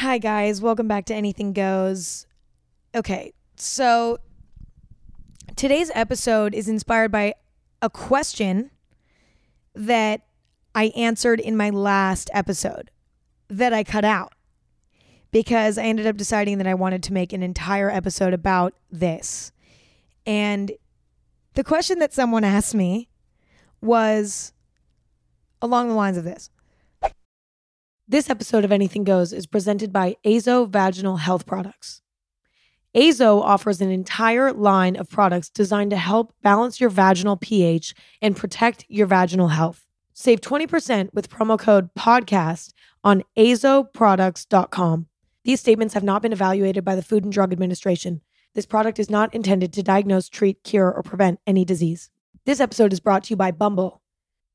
Hi guys, welcome back to Anything Goes. Okay, so today's episode is inspired by a question that I answered in my last episode that I cut out because I ended up deciding that I wanted to make an entire episode about this. And the question that someone asked me was along the lines of this. This episode of Anything Goes is presented by Azo Vaginal Health Products. Azo offers an entire line of products designed to help balance your vaginal pH and protect your vaginal health. Save 20% with promo code PODCAST on azoproducts.com. These statements have not been evaluated by the Food and Drug Administration. This product is not intended to diagnose, treat, cure, or prevent any disease. This episode is brought to you by Bumble.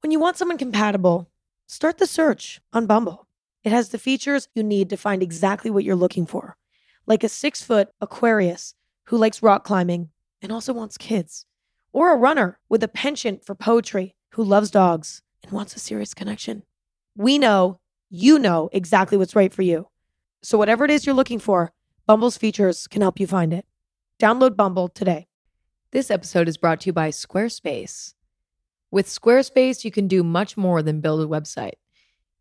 When you want someone compatible, start the search on Bumble. It has the features you need to find exactly what you're looking for, like a 6-foot Aquarius who likes rock climbing and also wants kids, or a runner with a penchant for poetry who loves dogs and wants a serious connection. We know you know exactly what's right for you. So whatever it is you're looking for, Bumble's features can help you find it. Download Bumble today. This episode is brought to you by Squarespace. With Squarespace, you can do much more than build a website.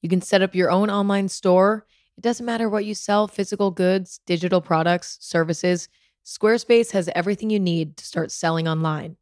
You can set up your own online store. It doesn't matter what you sell, physical goods, digital products, services. Squarespace has everything you need to start selling online.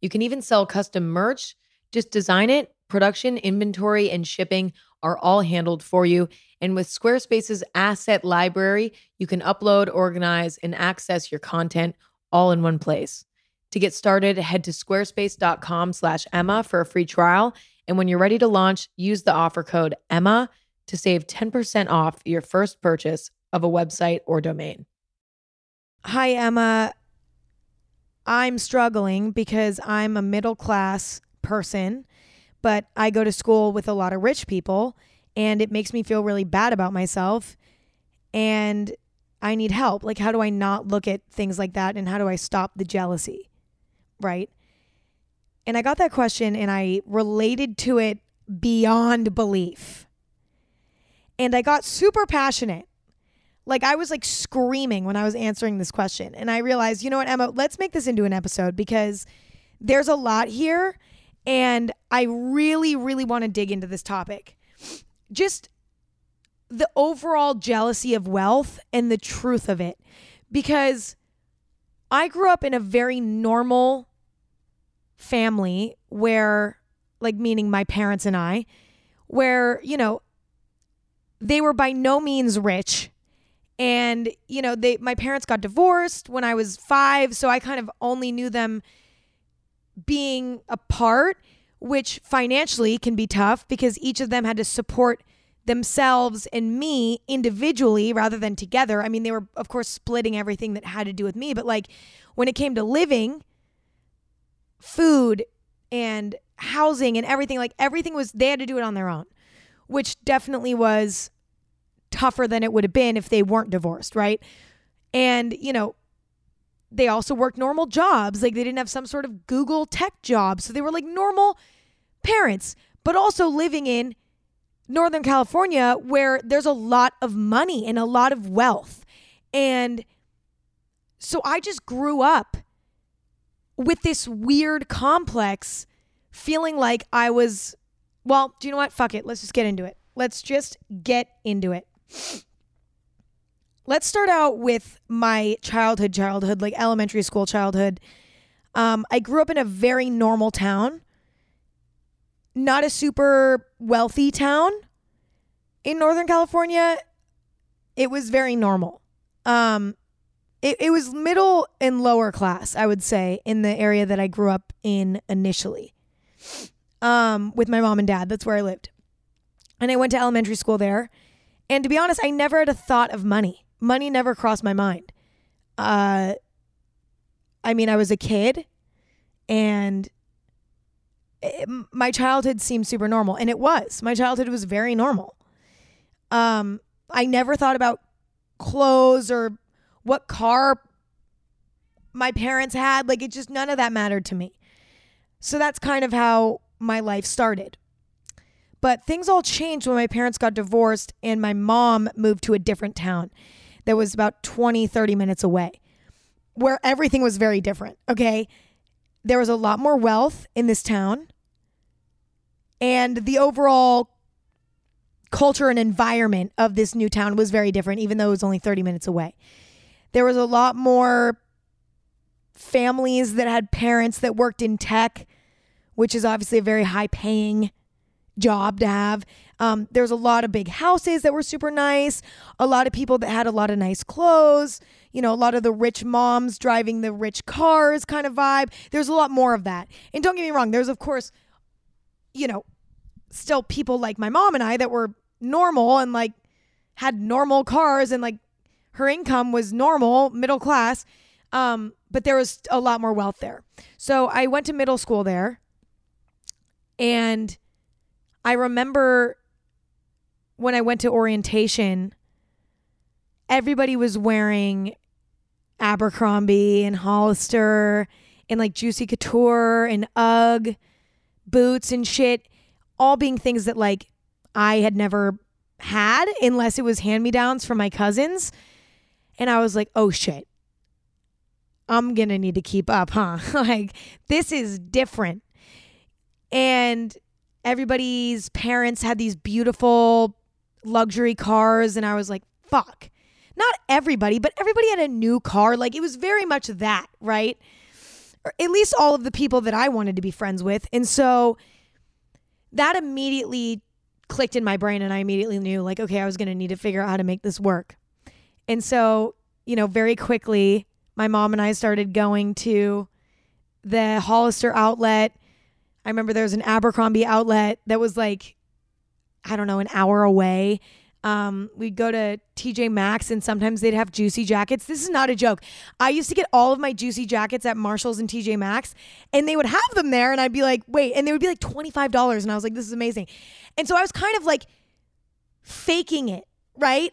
You can even sell custom merch. Just design it. Production, inventory, and shipping are all handled for you. And with Squarespace's asset library, you can upload, organize, and access your content all in one place. To get started, head to squarespace.com/Emma for a free trial. And when you're ready to launch, use the offer code EMMA to save 10% off your first purchase of a website or domain. Hi, Emma. I'm struggling because I'm a middle-class person, but I go to school with a lot of rich people, and it makes me feel really bad about myself, and I need help. Like, how do I not look at things like that, and how do I stop the jealousy, right? And I got that question and I related to it beyond belief. And I got super passionate. Like I was like screaming when I was answering this question. And I realized, you know what, Emma, let's make this into an episode because there's a lot here. And I really, really want to dig into this topic. Just the overall jealousy of wealth and the truth of it. Because I grew up in a very normal family where, like, meaning my parents and I, where, you know, they were by no means rich. And, you know, my parents got divorced when I was 5. So I kind of only knew them being apart, which financially can be tough because each of them had to support themselves and me individually rather than together. I mean, they were, of course, splitting everything that had to do with me. But like when it came to living, food and housing and everything, like everything was, they had to do it on their own, which definitely was tougher than it would have been if they weren't divorced, right? And, you know, they also worked normal jobs. Like they didn't have some sort of Google tech job. So they were like normal parents, but also living in Northern California where there's a lot of money and a lot of wealth. And so I just grew up with this weird complex feeling like I was, well, do you know what? Fuck it. Let's just get into it. Let's start out with my childhood, like elementary school childhood. I grew up in a very normal town, not a super wealthy town in Northern California. It was very normal. It was middle and lower class, I would say, in the area that I grew up in initially with my mom and dad. That's where I lived. And I went to elementary school there. And to be honest, I never had a thought of money. Money never crossed my mind. I was a kid and my childhood seemed super normal. And it was. My childhood was very normal. I never thought about clothes or what car my parents had. Like, it just, none of that mattered to me. So that's kind of how my life started. But things all changed when my parents got divorced and my mom moved to a different town that was about 20, 30 minutes away, where everything was very different, okay? There was a lot more wealth in this town, and the overall culture and environment of this new town was very different, even though it was only 30 minutes away. There was a lot more families that had parents that worked in tech, which is obviously a very high-paying job to have. There's a lot of big houses that were super nice, a lot of people that had a lot of nice clothes, you know, a lot of the rich moms driving the rich cars kind of vibe. There's a lot more of that. And don't get me wrong, there's, of course, you know, still people like my mom and I that were normal and like had normal cars and like her income was normal, middle class. But there was a lot more wealth there. So I went to middle school there, and I remember when I went to orientation, everybody was wearing Abercrombie and Hollister and like Juicy Couture and Ugg boots and shit, all being things that like I had never had unless it was hand-me-downs from my cousins. And I was like, oh shit, I'm gonna need to keep up, huh? Like, this is different. And everybody's parents had these beautiful luxury cars, and I was like, fuck. Not everybody, but everybody had a new car. Like, it was very much that, right? Or at least all of the people that I wanted to be friends with. And so that immediately clicked in my brain, and I immediately knew, like, okay, I was going to need to figure out how to make this work. And so, you know, very quickly, my mom and I started going to the Hollister outlet. I remember there was an Abercrombie outlet that was like, I don't know, an hour away. We'd go to TJ Maxx, and sometimes they'd have juicy jackets. This is not a joke. I used to get all of my juicy jackets at Marshalls and TJ Maxx, and they would have them there, and I'd be like, wait, and they would be like $25, and I was like, this is amazing. And so I was kind of like faking it, right,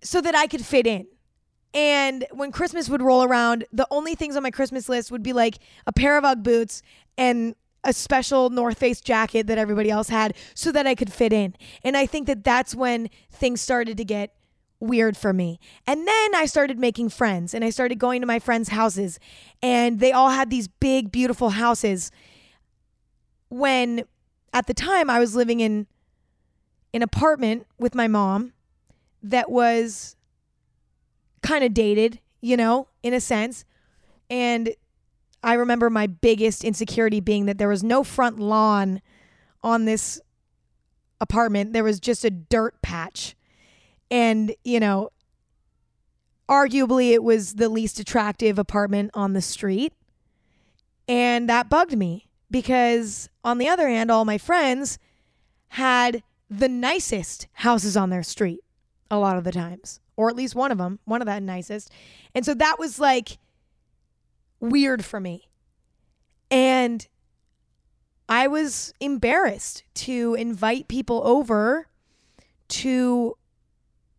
so that I could fit in. And when Christmas would roll around, the only things on my Christmas list would be like a pair of Ugg boots and a special North Face jacket that everybody else had so that I could fit in. And I think that that's when things started to get weird for me. And then I started making friends, and I started going to my friends' houses, and they all had these big, beautiful houses. When at the time I was living in an apartment with my mom that was kind of dated, you know, in a sense. And I remember my biggest insecurity being that there was no front lawn on this apartment. There was just a dirt patch. And, you know, arguably it was the least attractive apartment on the street. And that bugged me because, on the other hand, all my friends had the nicest houses on their street a lot of the times, or at least one of them, one of the nicest. And so that was like weird for me. And I was embarrassed to invite people over to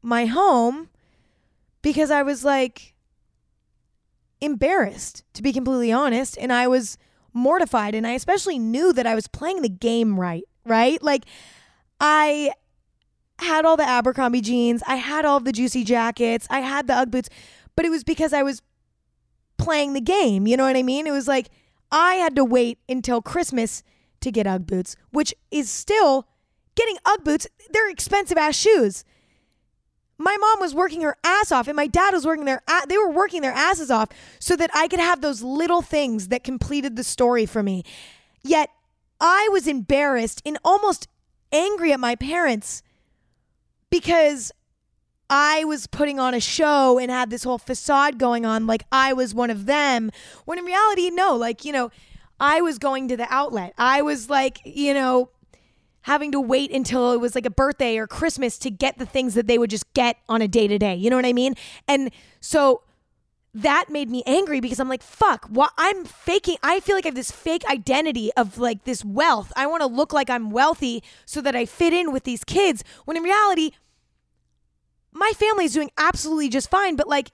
my home because I was like embarrassed, to be completely honest. And I was mortified. And I especially knew that I was playing the game right? Like, I had all the Abercrombie jeans. I had all the juicy jackets. I had the Ugg boots. But it was because I was playing the game, you know what I mean? It was like I had to wait until Christmas to get Ugg boots, which is still getting Ugg boots. They're expensive ass shoes. My mom was working her ass off, and my dad was working they were working their asses off so that I could have those little things that completed the story for me. Yet I was embarrassed and almost angry at my parents because I was putting on a show and had this whole facade going on like I was one of them, when in reality, no, like, you know, I was going to the outlet. I was like, you know, having to wait until it was like a birthday or Christmas to get the things that they would just get on a day-to-day, you know what I mean? And so that made me angry because I'm like, fuck, what? I'm faking. I feel like I have this fake identity of like this wealth. I want to look like I'm wealthy so that I fit in with these kids, when in reality, my family is doing absolutely just fine, but like,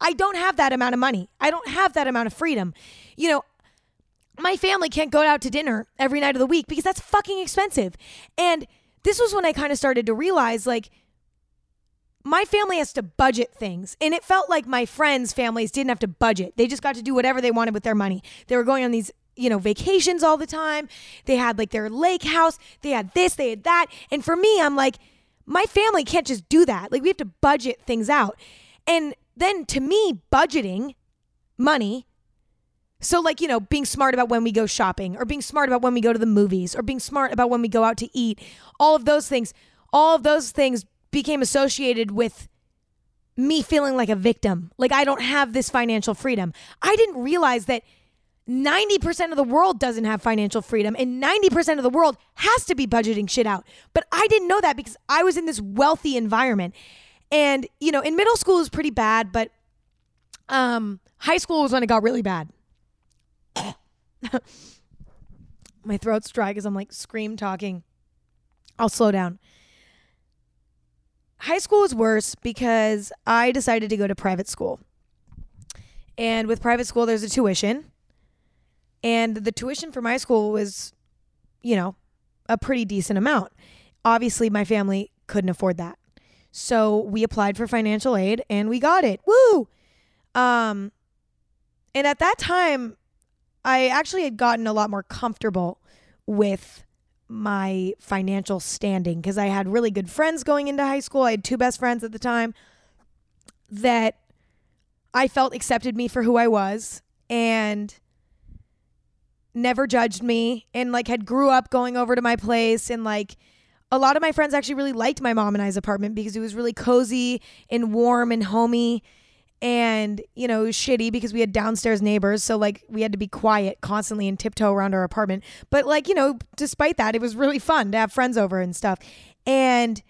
I don't have that amount of money. I don't have that amount of freedom. You know, my family can't go out to dinner every night of the week because that's fucking expensive. And this was when I kind of started to realize, like, my family has to budget things. And it felt like my friends' families didn't have to budget. They just got to do whatever they wanted with their money. They were going on these, you know, vacations all the time. They had like their lake house. They had this, they had that. And for me, I'm like, my family can't just do that. Like, we have to budget things out. And then to me, budgeting money, so like, you know, being smart about when we go shopping, or being smart about when we go to the movies, or being smart about when we go out to eat, all of those things became associated with me feeling like a victim. Like, I don't have this financial freedom. I didn't realize that 90% of the world doesn't have financial freedom, and 90% of the world has to be budgeting shit out. But I didn't know that because I was in this wealthy environment. And, you know, in middle school it was pretty bad, but high school was when it got really bad. My throat's dry because I'm like scream talking. I'll slow down. High school was worse because I decided to go to private school. And with private school, there's a tuition. And the tuition for my school was, you know, a pretty decent amount. Obviously, my family couldn't afford that. So we applied for financial aid and we got it. Woo! And at that time, I actually had gotten a lot more comfortable with my financial standing because I had really good friends going into high school. I had two best friends at the time that I felt accepted me for who I was and never judged me, and like had grew up going over to my place. And like a lot of my friends actually really liked my mom and I's apartment because it was really cozy and warm and homey. And, you know, it was shitty because we had downstairs neighbors. So, like, we had to be quiet constantly and tiptoe around our apartment. But, like, you know, despite that, it was really fun to have friends over and stuff. And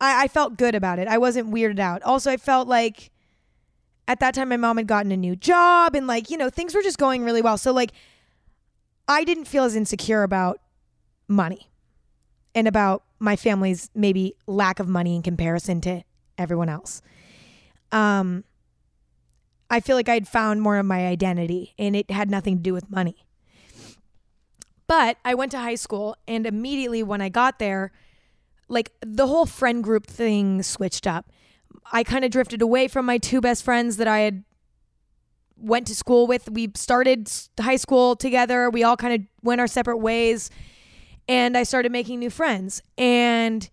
I felt good about it. I wasn't weirded out. Also, I felt like at that time my mom had gotten a new job and, like, you know, things were just going really well. So, like, I didn't feel as insecure about money and about my family's maybe lack of money in comparison to everyone else. I feel like I'd found more of my identity and it had nothing to do with money. But I went to high school, and immediately when I got there, like, the whole friend group thing switched up. I kind of drifted away from my two best friends that I had went to school with. We started high school together. We all kind of went our separate ways, and I started making new friends. And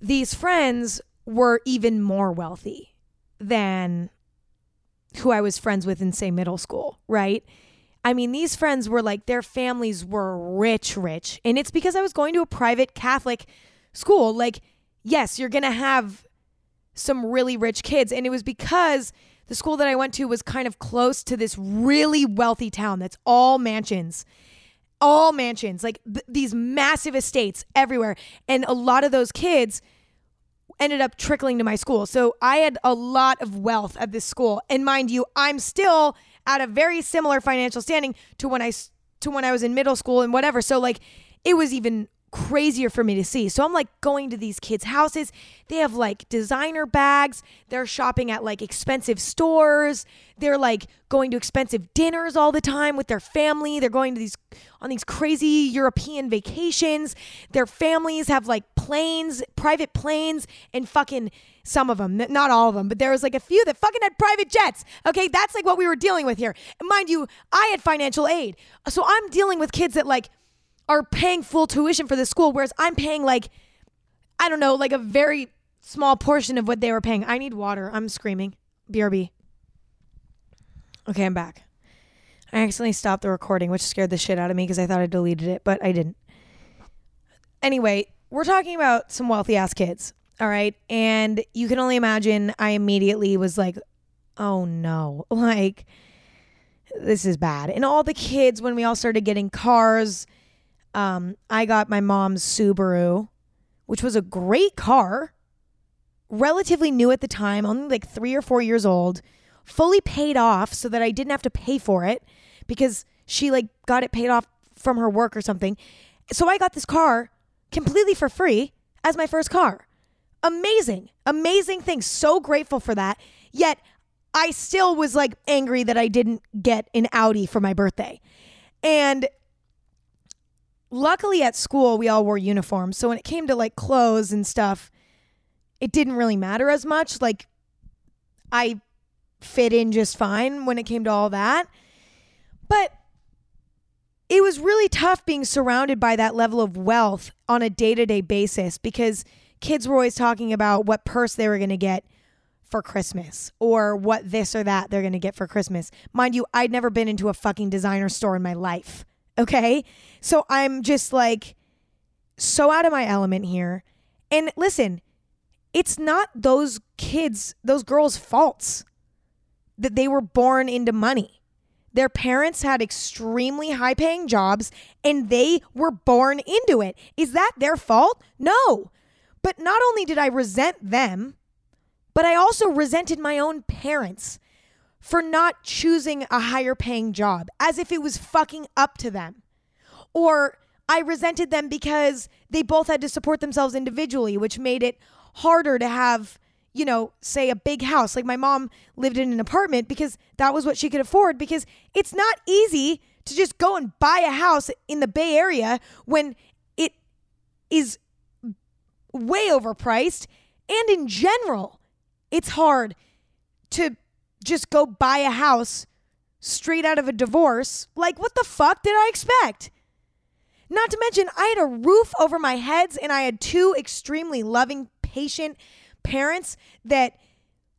these friends were even more wealthy than who I was friends with in, say, middle school, right? I mean, these friends were like, their families were rich. And it's because I was going to a private Catholic school. Like, yes, you're going to have some really rich kids. And it was because the school that I went to was kind of close to this really wealthy town that's all mansions, like these massive estates everywhere. And a lot of those kids ended up trickling to my school. So I had a lot of wealth at this school. And mind you, I'm still at a very similar financial standing to when I was in middle school and whatever. So like, it was even crazier for me to see. So I'm like going to these kids' houses. They have like designer bags. They're shopping at like expensive stores. They're like going to expensive dinners all the time with their family. They're going to on these crazy European vacations. Their families have like planes, private planes, and fucking some of them, not all of them, but there was like a few that fucking had private jets. Okay, that's like what we were dealing with here. And mind you, I had financial aid. So I'm dealing with kids that like are paying full tuition for the school, whereas I'm paying like, I don't know, like a very small portion of what they were paying. I need water. I'm screaming. BRB. Okay, I'm back. I accidentally stopped the recording, which scared the shit out of me because I thought I deleted it, but I didn't. Anyway, we're talking about some wealthy ass kids, all right? And you can only imagine I immediately was like, oh no, like this is bad. And all the kids, when we all started getting cars, I got my mom's Subaru, which was a great car, relatively new at the time, only like 3 or 4 years old, fully paid off so that I didn't have to pay for it because she like got it paid off from her work or something. So I got this car completely for free as my first car. Amazing thing. So grateful for that. Yet I still was like angry that I didn't get an Audi for my birthday. And luckily at school, we all wore uniforms. So when it came to like clothes and stuff, it didn't really matter as much. Like I fit in just fine when it came to all that. But it was really tough being surrounded by that level of wealth on a day-to-day basis because kids were always talking about what purse they were going to get for Christmas or what this or that they're going to get for Christmas. Mind you, I'd never been into a fucking designer store in my life. Okay. So I'm just like so out of my element here. And listen, it's not those kids, those girls' faults that they were born into money. Their parents had extremely high paying jobs and they were born into it. Is that their fault? No. But not only did I resent them, but I also resented my own parents for not choosing a higher paying job as if it was fucking up to them. Or I resented them because they both had to support themselves individually, which made it harder to have, you know, say a big house. Like my mom lived in an apartment because that was what she could afford, because it's not easy to just go and buy a house in the Bay Area when it is way overpriced. And in general, it's hard to just go buy a house straight out of a divorce. Like, what the fuck did I expect? Not to mention, I had a roof over my heads and I had two extremely loving, patient parents that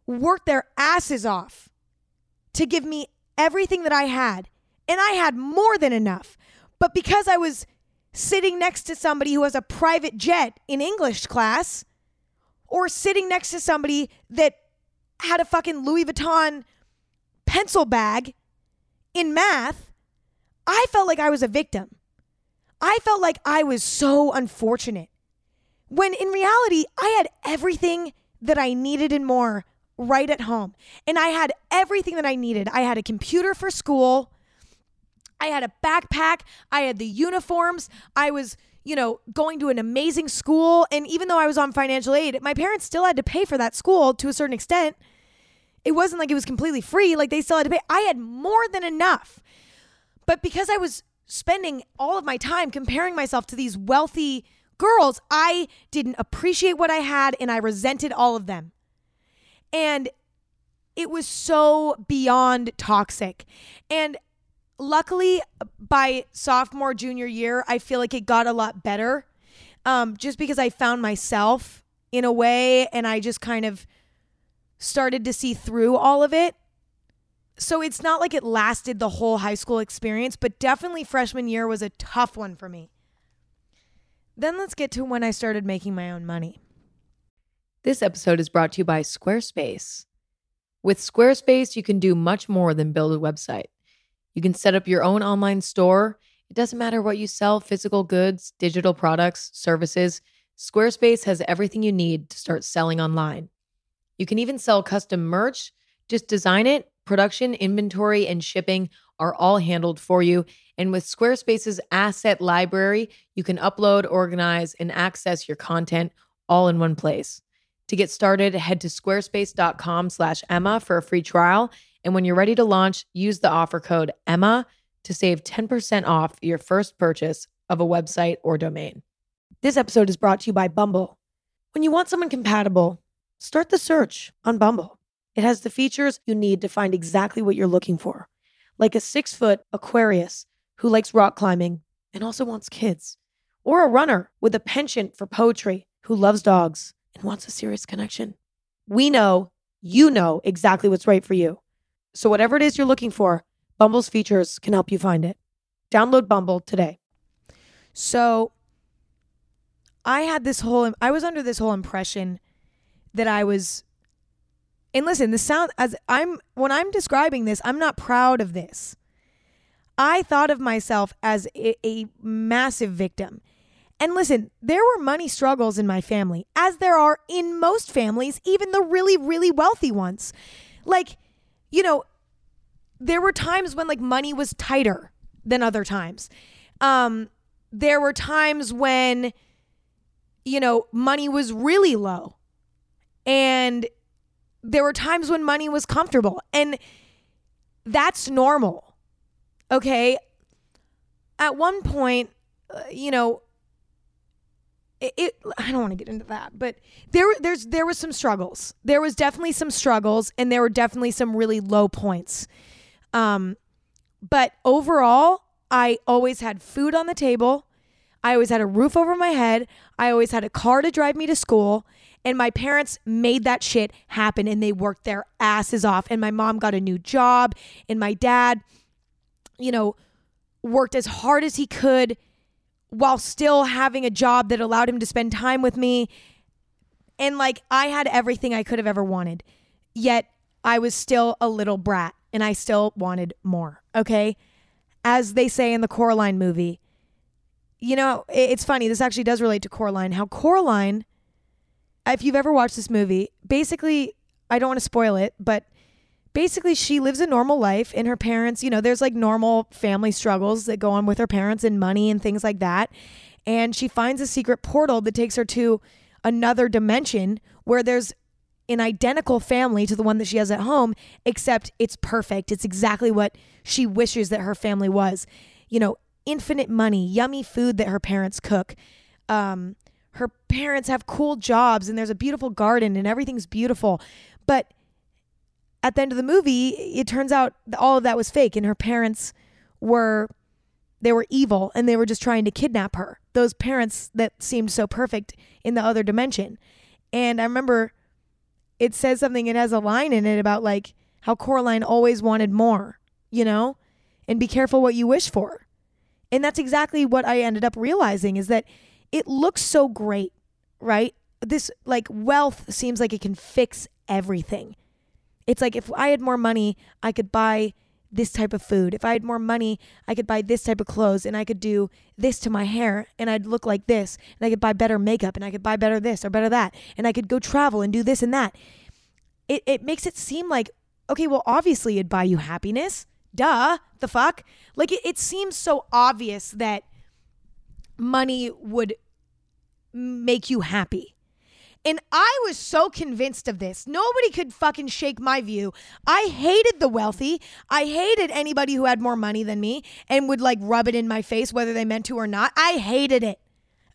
worked their asses off to give me everything that I had. And I had more than enough. But because I was sitting next to somebody who has a private jet in English class, or sitting next to somebody that had a fucking Louis Vuitton pencil bag in math, I felt like I was a victim. I felt like I was so unfortunate. When in reality, I had everything that I needed and more right at home. And I had everything that I needed. I had a computer for school. I had a backpack. I had the uniforms. I was, you know, going to an amazing school. And even though I was on financial aid, my parents still had to pay for that school to a certain extent. It wasn't like it was completely free. Like they still had to pay. I had more than enough. But because I was spending all of my time comparing myself to these wealthy girls, I didn't appreciate what I had and I resented all of them. And it was so beyond toxic. And luckily, by sophomore, junior year, I feel like it got a lot better just because I found myself in a way and I just kind of started to see through all of it. So it's not like it lasted the whole high school experience, but definitely freshman year was a tough one for me. Then let's get to when I started making my own money. This episode is brought to you by Squarespace. With Squarespace, you can do much more than build a website. You can set up your own online store. It doesn't matter what you sell, physical goods, digital products, services. Squarespace has everything you need to start selling online. You can even sell custom merch. Just design it. Production, inventory, and shipping are all handled for you. And with Squarespace's asset library, you can upload, organize, and access your content all in one place. To get started, head to squarespace.com/Emma for a free trial. And when you're ready to launch, use the offer code Emma to save 10% off your first purchase of a website or domain. This episode is brought to you by Bumble. When you want someone compatible, start the search on Bumble. It has the features you need to find exactly what you're looking for, like a 6-foot Aquarius who likes rock climbing and also wants kids, or a runner with a penchant for poetry who loves dogs and wants a serious connection. We know you know exactly what's right for you. So whatever it is you're looking for, Bumble's features can help you find it. Download Bumble today. So I was under this whole impression that I was, and listen, when I'm describing this, I'm not proud of this. I thought of myself as a massive victim. And listen, there were money struggles in my family, as there are in most families, even the really, really wealthy ones. Like, you know, there were times when like money was tighter than other times. There were times when, you know, money was really low. And there were times when money was comfortable, and that's normal. Okay. At one point, I don't want to get into that, but there was some struggles. There was definitely some struggles, and there were definitely some really low points. But overall, I always had food on the table. I always had a roof over my head. I always had a car to drive me to school. And my parents made that shit happen, and they worked their asses off. And my mom got a new job, and my dad, worked as hard as he could while still having a job that allowed him to spend time with me. And I had everything I could have ever wanted, yet I was still a little brat, and I still wanted more. Okay. As they say in the Coraline movie, it's funny. This actually does relate to Coraline, how Coraline, if you've ever watched this movie, basically, I don't want to spoil it, but basically she lives a normal life, and her parents, there's normal family struggles that go on with her parents and money and things like that. And she finds a secret portal that takes her to another dimension where there's an identical family to the one that she has at home, except it's perfect. It's exactly what she wishes that her family was. Infinite money, yummy food that her parents cook. Her parents have cool jobs, and there's a beautiful garden, and everything's beautiful. But at the end of the movie, it turns out all of that was fake, and her parents were evil, and they were just trying to kidnap her. Those parents that seemed so perfect in the other dimension. And I remember it says something, it has a line in it about how Coraline always wanted more, and be careful what you wish for. And that's exactly what I ended up realizing, is that it looks so great, right? This wealth seems like it can fix everything. It's if I had more money, I could buy this type of food. If I had more money, I could buy this type of clothes, and I could do this to my hair, and I'd look like this, and I could buy better makeup, and I could buy better this or better that, and I could go travel and do this and that. It makes it seem okay, well, obviously it'd buy you happiness. Duh, the fuck? It seems so obvious that money would make you happy. And I was so convinced of this. Nobody could fucking shake my view. I hated the wealthy. I hated anybody who had more money than me and would rub it in my face, whether they meant to or not. I hated it.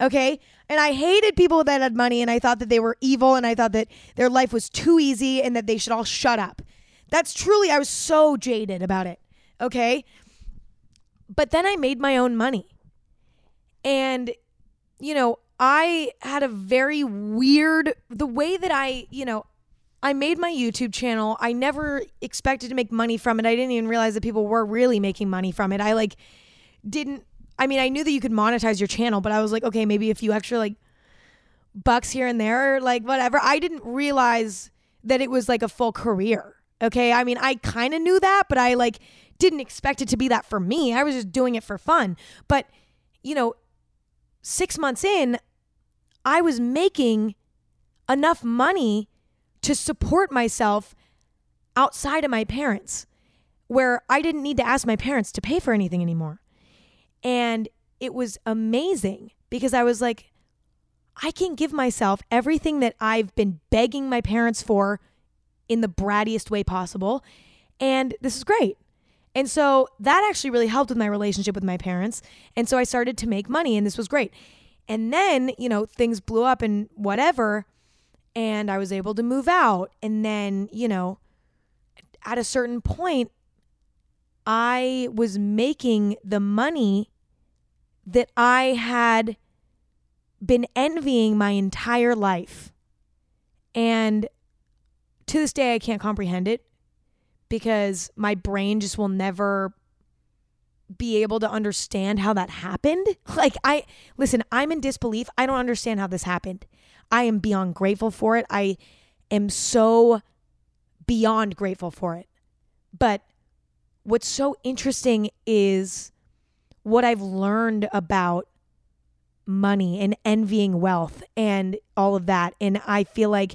Okay. And I hated people that had money, and I thought that they were evil, and I thought that their life was too easy and that they should all shut up. That's truly, I was so jaded about it. Okay. But then I made my own money. And, I had a very weird, the way that I made my YouTube channel. I never expected to make money from it. I didn't even realize that people were really making money from it. I knew that you could monetize your channel, but I was okay, maybe a few extra bucks here and there, or whatever. I didn't realize that it was a full career. Okay. I mean, I kind of knew that, but I didn't expect it to be that for me. I was just doing it for fun. But 6 months in, I was making enough money to support myself outside of my parents, where I didn't need to ask my parents to pay for anything anymore. And it was amazing, because I was I can give myself everything that I've been begging my parents for in the brattiest way possible. And this is great. And so that actually really helped with my relationship with my parents. And so I started to make money, and this was great. And then, things blew up and whatever, and I was able to move out. And then, at a certain point, I was making the money that I had been envying my entire life. And to this day, I can't comprehend it, because my brain just will never be able to understand how that happened. I'm in disbelief. I don't understand how this happened. I am beyond grateful for it. I am so beyond grateful for it. But what's so interesting is what I've learned about money and envying wealth and all of that. And I feel some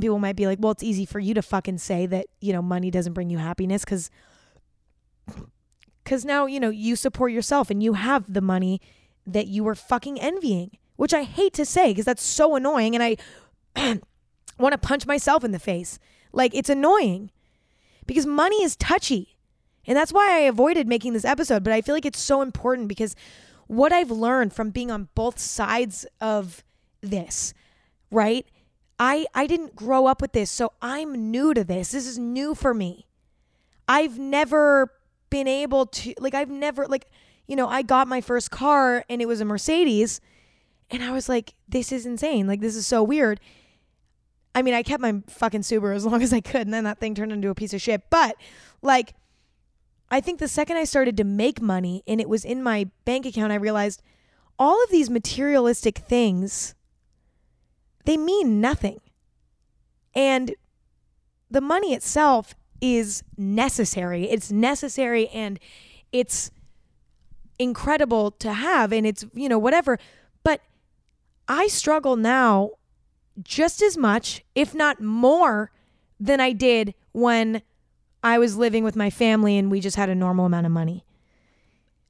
people might be well, it's easy for you to fucking say that, money doesn't bring you happiness, because now, you support yourself and you have the money that you were fucking envying, which I hate to say, because that's so annoying. And I want to punch myself in the face. Like, it's annoying because money is touchy. And that's why I avoided making this episode. But I feel like it's so important because what I've learned from being on both sides of this, right? I didn't grow up with this, so I'm new to this. This is new for me. I've never been able to, like, I got my first car and it was a Mercedes and I was like, this is insane. Like, this is so weird. I mean, I kept my fucking Subaru as long as I could and then that thing turned into a piece of shit. But like, I think the second I started to make money and it was in my bank account, I realized all of these materialistic things, they mean nothing. And the money itself is necessary. It's necessary and it's incredible to have and it's, you know, whatever. But I struggle now just as much, if not more, than I did when I was living with my family and we just had a normal amount of money.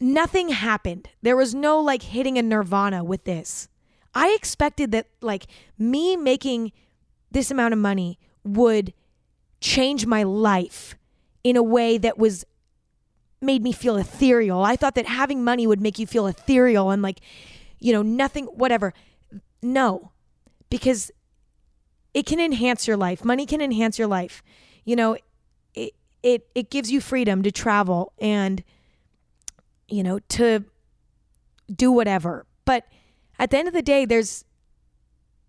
Nothing happened. There was no like hitting a nirvana with this. I expected that like me making this amount of money would change my life in a way that was made me feel ethereal. I thought that having money would make you feel ethereal and like, you know, nothing, whatever. No, because it can enhance your life. Money can enhance your life. You know, it gives you freedom to travel and, you know, to do whatever. But at the end of the day, there's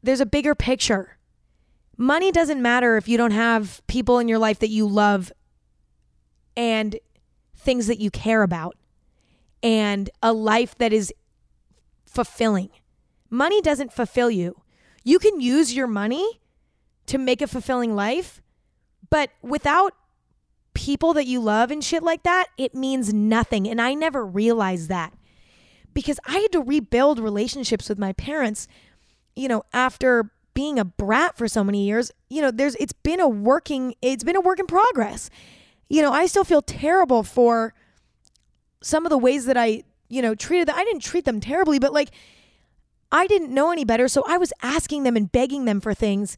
a bigger picture. Money doesn't matter if you don't have people in your life that you love and things that you care about and a life that is fulfilling. Money doesn't fulfill you. You can use your money to make a fulfilling life, but without people that you love and shit like that, it means nothing. And I never realized that because I had to rebuild relationships with my parents, you know, after being a brat for so many years, you know, it's been a work in progress. You know, I still feel terrible for some of the ways that I, you know, treated them. I didn't treat them terribly, but like, I didn't know any better. So I was asking them and begging them for things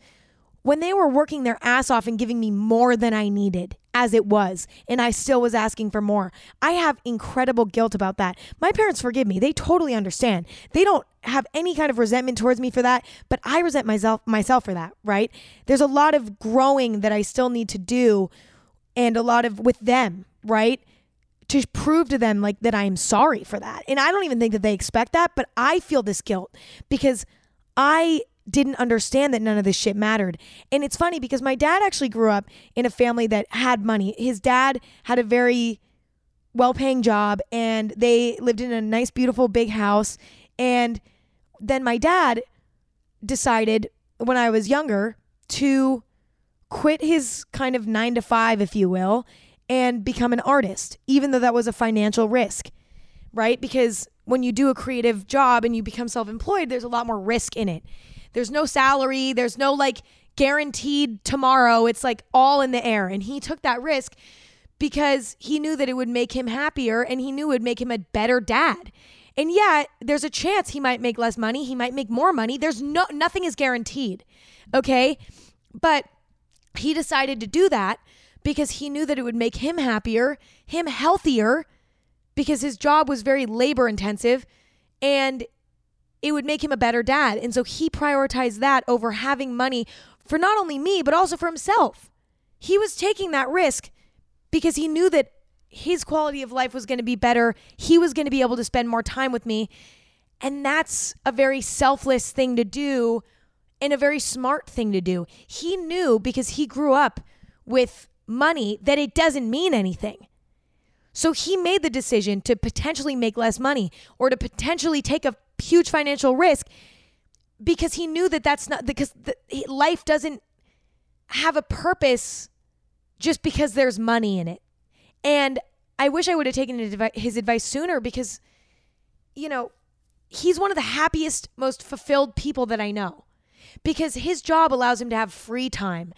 when they were working their ass off and giving me more than I needed as it was. And I still was asking for more. I have incredible guilt about that. My parents forgive me. They totally understand. They don't have any kind of resentment towards me for that, but I resent myself for that, right? There's a lot of growing that I still need to do and a lot of with them, right? To prove to them like that I am sorry for that. And I don't even think that they expect that, but I feel this guilt because I didn't understand that none of this shit mattered. And it's funny because my dad actually grew up in a family that had money. His dad had a very well-paying job and they lived in a nice, beautiful, big house. And then my dad decided when I was younger to quit his kind of 9-to-5, if you will, and become an artist, even though that was a financial risk, right? Because when you do a creative job and you become self-employed, there's a lot more risk in it. There's no salary. There's no like guaranteed tomorrow. It's like all in the air. And he took that risk because he knew that it would make him happier and he knew it would make him a better dad. And yeah, there's a chance he might make less money. He might make more money. There's nothing is guaranteed. Okay. But he decided to do that because he knew that it would make him happier, him healthier, because his job was very labor intensive and it would make him a better dad. And so he prioritized that over having money for not only me, but also for himself. He was taking that risk because he knew that his quality of life was going to be better. He was going to be able to spend more time with me. And that's a very selfless thing to do and a very smart thing to do. He knew because he grew up with money that it doesn't mean anything. So he made the decision to potentially make less money or to potentially take a huge financial risk because he knew that that's not, because life doesn't have a purpose just because there's money in it. And I wish I would have taken his advice sooner because, you know, he's one of the happiest, most fulfilled people that I know because his job allows him to have free time.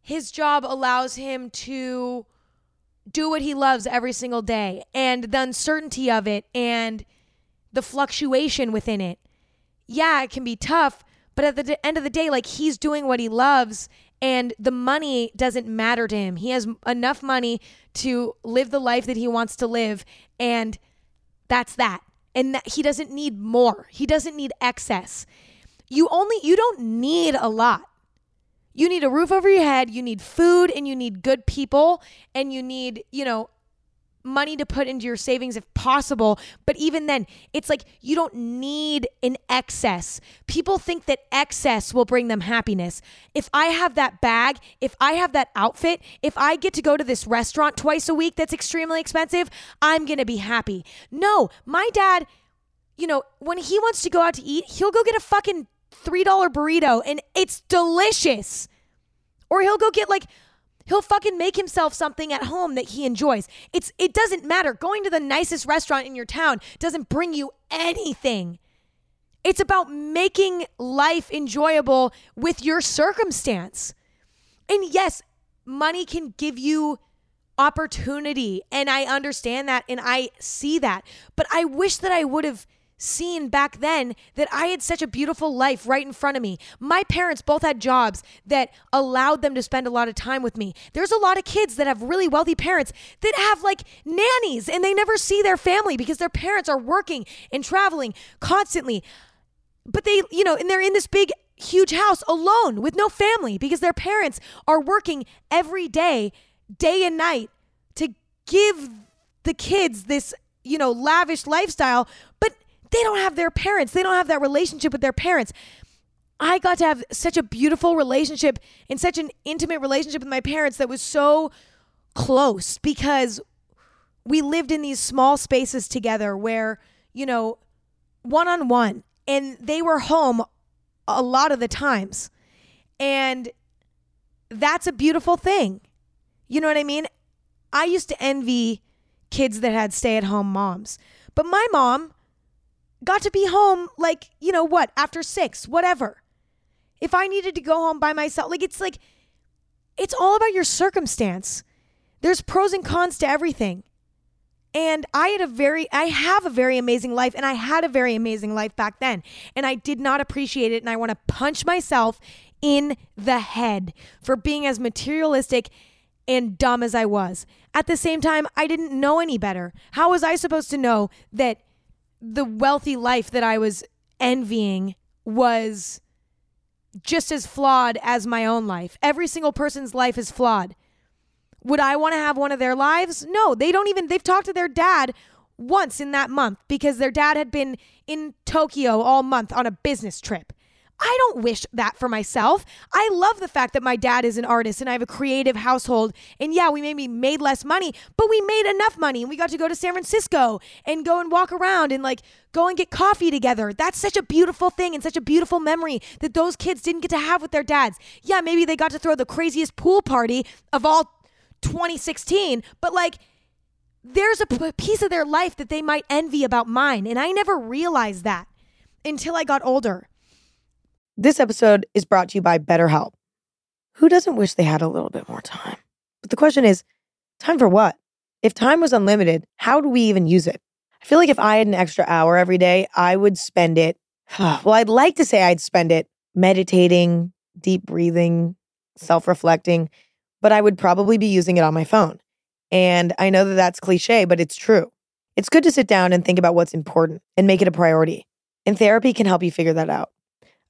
His job allows him to do what he loves every single day and the uncertainty of it and the fluctuation within it. Yeah, it can be tough, But at the end of the day, like, he's doing what he loves and the money doesn't matter to him. He has enough money to live the life that he wants to live, and that's that. And that, he doesn't need more. He doesn't need excess. You don't need a lot. You need a roof over your head, you need food, and you need good people, and you need, money to put into your savings if possible. But even then, it's like you don't need an excess. People think that excess will bring them happiness. If I have that bag, if I have that outfit, if I get to go to this restaurant twice a week that's extremely expensive, I'm going to be happy. No, my dad, when he wants to go out to eat, he'll go get a fucking $3 burrito and it's delicious. Or he'll go get he'll fucking make himself something at home that he enjoys. It doesn't matter. Going to the nicest restaurant in your town doesn't bring you anything. It's about making life enjoyable with your circumstance. And yes, money can give you opportunity. And I understand that and I see that. But I wish that I would have seen back then that I had such a beautiful life right in front of me. My parents both had jobs that allowed them to spend a lot of time with me. There's a lot of kids that have really wealthy parents that have nannies and they never see their family because their parents are working and traveling constantly. But they, and they're in this big, huge house alone with no family because their parents are working every day, day and night, to give the kids this, lavish lifestyle. But they don't have their parents. They don't have that relationship with their parents. I got to have such a beautiful relationship and such an intimate relationship with my parents that was so close because we lived in these small spaces together where, one-on-one, and they were home a lot of the times. And that's a beautiful thing. You know what I mean? I used to envy kids that had stay-at-home moms, but my mom got to be home, after 6, whatever. If I needed to go home by myself, it's all about your circumstance. There's pros and cons to everything. And I have a very amazing life, and I had a very amazing life back then. And I did not appreciate it, and I want to punch myself in the head for being as materialistic and dumb as I was. At the same time, I didn't know any better. How was I supposed to know that the wealthy life that I was envying was just as flawed as my own life? Every single person's life is flawed. Would I want to have one of their lives? No, they've talked to their dad once in that month because their dad had been in Tokyo all month on a business trip. I don't wish that for myself. I love the fact that my dad is an artist and I have a creative household. And yeah, we maybe made less money, but we made enough money and we got to go to San Francisco and go and walk around and go and get coffee together. That's such a beautiful thing and such a beautiful memory that those kids didn't get to have with their dads. Yeah, maybe they got to throw the craziest pool party of all 2016, but there's a piece of their life that they might envy about mine. And I never realized that until I got older. This episode is brought to you by BetterHelp. Who doesn't wish they had a little bit more time? But the question is, time for what? If time was unlimited, how do we even use it? I feel like if I had an extra hour every day, I would spend it, I'd spend it meditating, deep breathing, self-reflecting, but I would probably be using it on my phone. And I know that that's cliche, but it's true. It's good to sit down and think about what's important and make it a priority. And therapy can help you figure that out.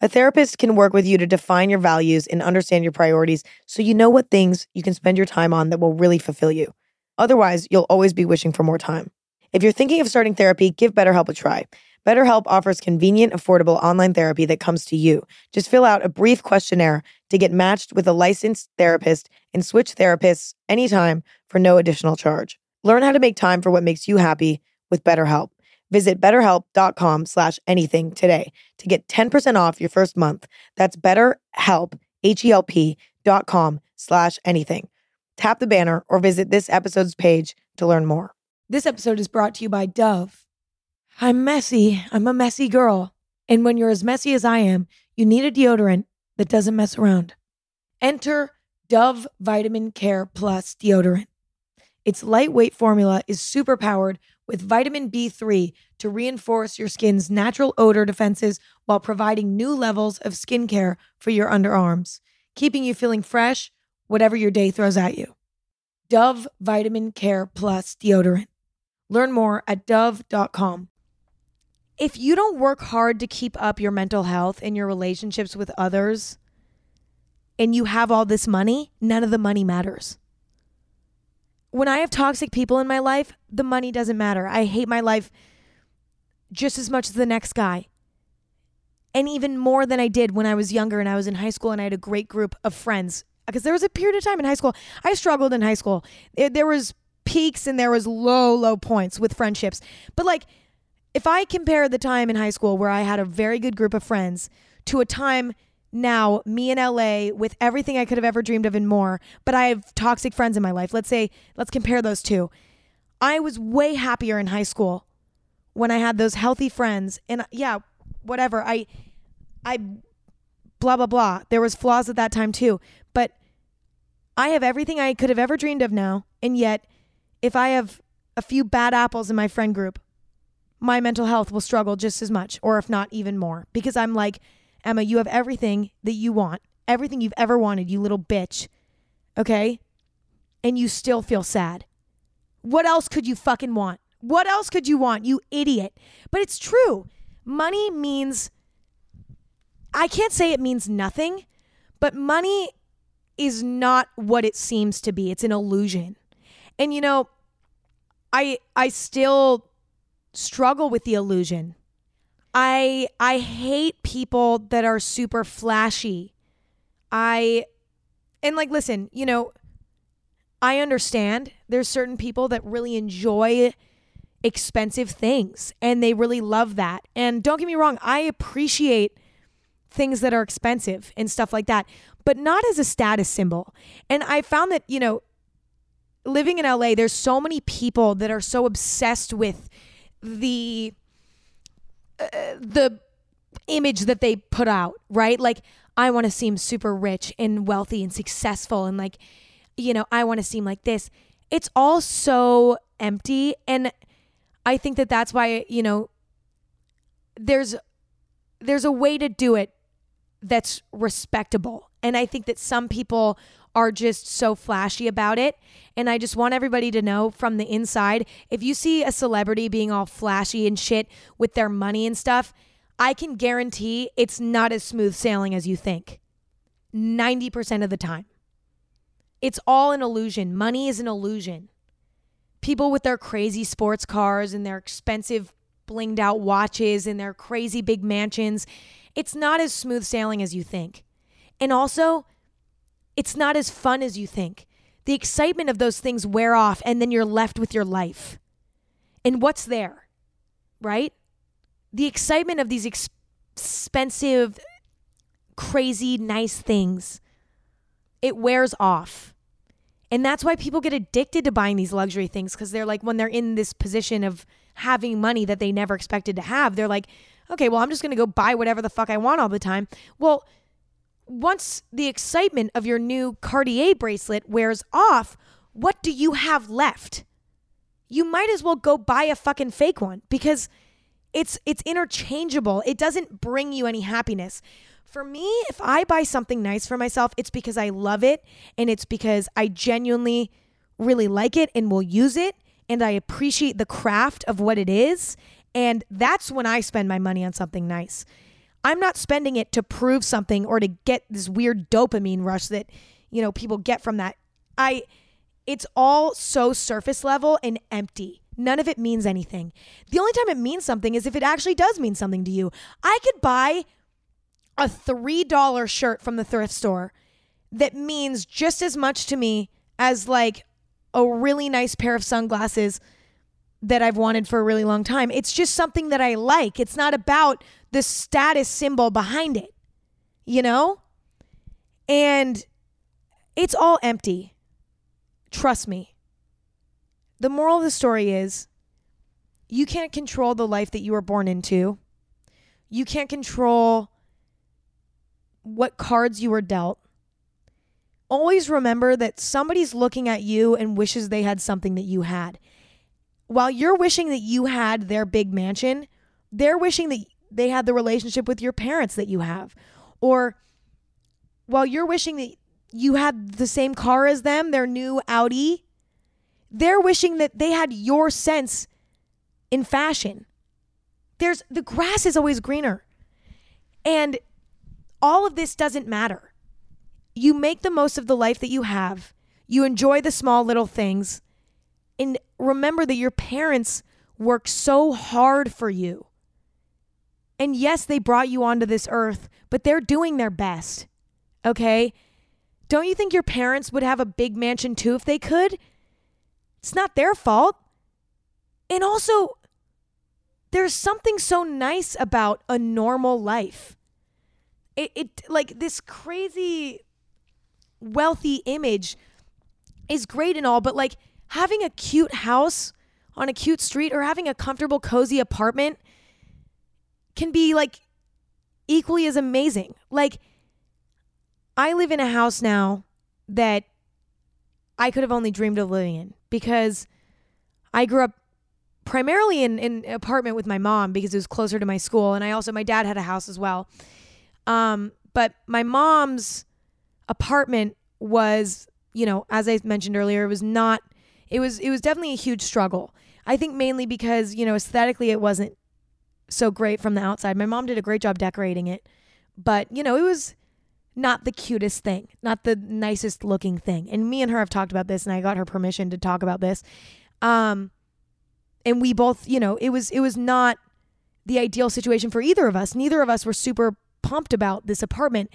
A therapist can work with you to define your values and understand your priorities so you know what things you can spend your time on that will really fulfill you. Otherwise, you'll always be wishing for more time. If you're thinking of starting therapy, give BetterHelp a try. BetterHelp offers convenient, affordable online therapy that comes to you. Just fill out a brief questionnaire to get matched with a licensed therapist and switch therapists anytime for no additional charge. Learn how to make time for what makes you happy with BetterHelp. Visit BetterHelp.com/anything today to get 10% off your first month. That's BetterHelp, HELP.com/anything. Tap the banner or visit this episode's page to learn more. This episode is brought to you by Dove. I'm messy. I'm a messy girl. And when you're as messy as I am, you need a deodorant that doesn't mess around. Enter Dove Vitamin Care Plus deodorant. Its lightweight formula is super powered with vitamin B3 to reinforce your skin's natural odor defenses while providing new levels of skincare for your underarms, keeping you feeling fresh whatever your day throws at you. Dove Vitamin Care Plus Deodorant. Learn more at dove.com. If you don't work hard to keep up your mental health and your relationships with others, and you have all this money, none of the money matters. When I have toxic people in my life, the money doesn't matter. I hate my life just as much as the next guy. And even more than I did when I was younger and I was in high school and I had a great group of friends. Because there was a period of time in high school, I struggled in high school. There was peaks and there was low points with friendships. But like, if I compare the time in high school where I had a very good group of friends to a time now, me in LA with everything I could have ever dreamed of and more, but I have toxic friends in my life. Let's compare those two. I was way happier in high school when I had those healthy friends and blah, blah, blah. There was flaws at that time too, but I have everything I could have ever dreamed of now. And yet if I have a few bad apples in my friend group, my mental health will struggle just as much, or if not even more, because I'm like, Emma, you have everything that you want, everything you've ever wanted, you little bitch, okay? And you still feel sad. What else could you fucking want? What else could you want, you idiot? But it's true. Money means, I can't say it means nothing, but money is not what it seems to be. It's an illusion. And you know, I still struggle with the illusion. I hate people that are super flashy. Listen, you know, I understand there's certain people that really enjoy expensive things and they really love that. And don't get me wrong, I appreciate things that are expensive and stuff like that, but not as a status symbol. And I found that, you know, living in LA, there's so many people that are so obsessed with the image that they put out, right? Like, I want to seem super rich and wealthy and successful. And like, you know, I want to seem like this. It's all so empty. And I think that that's why, you know, there's a way to do it that's respectable. And I think that some people are just so flashy about it. And I just want everybody to know from the inside, if you see a celebrity being all flashy and shit with their money and stuff, I can guarantee it's not as smooth sailing as you think. 90% of the time. It's all an illusion. Money is an illusion. People with their crazy sports cars and their expensive blinged out watches and their crazy big mansions, it's not as smooth sailing as you think. And also, it's not as fun as you think. The excitement of those things wear off and then you're left with your life. And what's there, right? The excitement of these expensive, crazy, nice things, it wears off. And that's why people get addicted to buying these luxury things, because they're like, when they're in this position of having money that they never expected to have, they're like, okay, well, I'm just going to go buy whatever the fuck I want all the time. Well, once the excitement of your new Cartier bracelet wears off, what do you have left? You might as well go buy a fucking fake one, because it's interchangeable. It doesn't bring you any happiness. For me, if I buy something nice for myself, it's because I love it and it's because I genuinely really like it and will use it and I appreciate the craft of what it is. And that's when I spend my money on something nice. I'm not spending it to prove something or to get this weird dopamine rush that, you know, people get from that. It's all so surface level and empty. None of it means anything. The only time it means something is if it actually does mean something to you. I could buy a $3 shirt from the thrift store that means just as much to me as like a really nice pair of sunglasses that I've wanted for a really long time. It's just something that I like. It's not about the status symbol behind it, you know? And it's all empty. Trust me. The moral of the story is you can't control the life that you were born into. You can't control what cards you were dealt. Always remember that somebody's looking at you and wishes they had something that you had. while you're wishing that you had their big mansion, they're wishing that they had the relationship with your parents that you have. Or while you're wishing that you had the same car as them, their new Audi, they're wishing that they had your sense in fashion. The grass is always greener. And all of this doesn't matter. You make the most of the life that you have. You enjoy the small little things. And remember that your parents worked so hard for you. And yes, they brought you onto this earth, but they're doing their best, okay? Don't you think your parents would have a big mansion too if they could? It's not their fault. And also, there's something so nice about a normal life. It like this crazy wealthy image is great and all, but like having a cute house on a cute street or having a comfortable, cozy apartment can be like equally as amazing. Like, I live in a house now that I could have only dreamed of living in because I grew up primarily in an apartment with my mom because it was closer to my school. And my dad had a house as well. But my mom's apartment was, as I mentioned earlier, it was definitely a huge struggle. I think mainly because, aesthetically it wasn't so great from the outside. My mom did a great job decorating it, but it was not the cutest thing, not the nicest looking thing. And me and her have talked about this, and I got her permission to talk about this. And we both, it was not the ideal situation for either of us. Neither of us were super pumped about this apartment.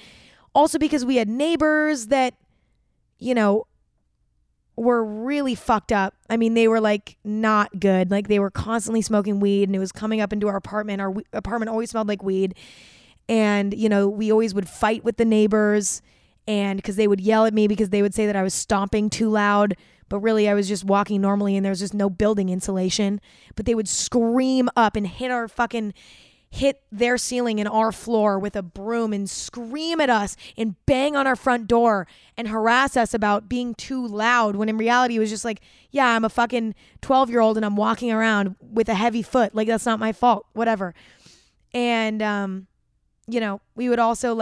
Also because we had neighbors that, were really fucked up. I mean, they were like not good. Like, they were constantly smoking weed, and it was coming up into our apartment. Our apartment always smelled like weed. And, we always would fight with the neighbors, and because they would yell at me because they would say that I was stomping too loud, but really I was just walking normally and there was just no building insulation. But they would scream up and hit their ceiling and our floor with a broom and scream at us and bang on our front door and harass us about being too loud, when in reality it was just like, yeah, I'm a fucking 12-year-old and I'm walking around with a heavy foot. Like, that's not my fault, whatever. And, we would also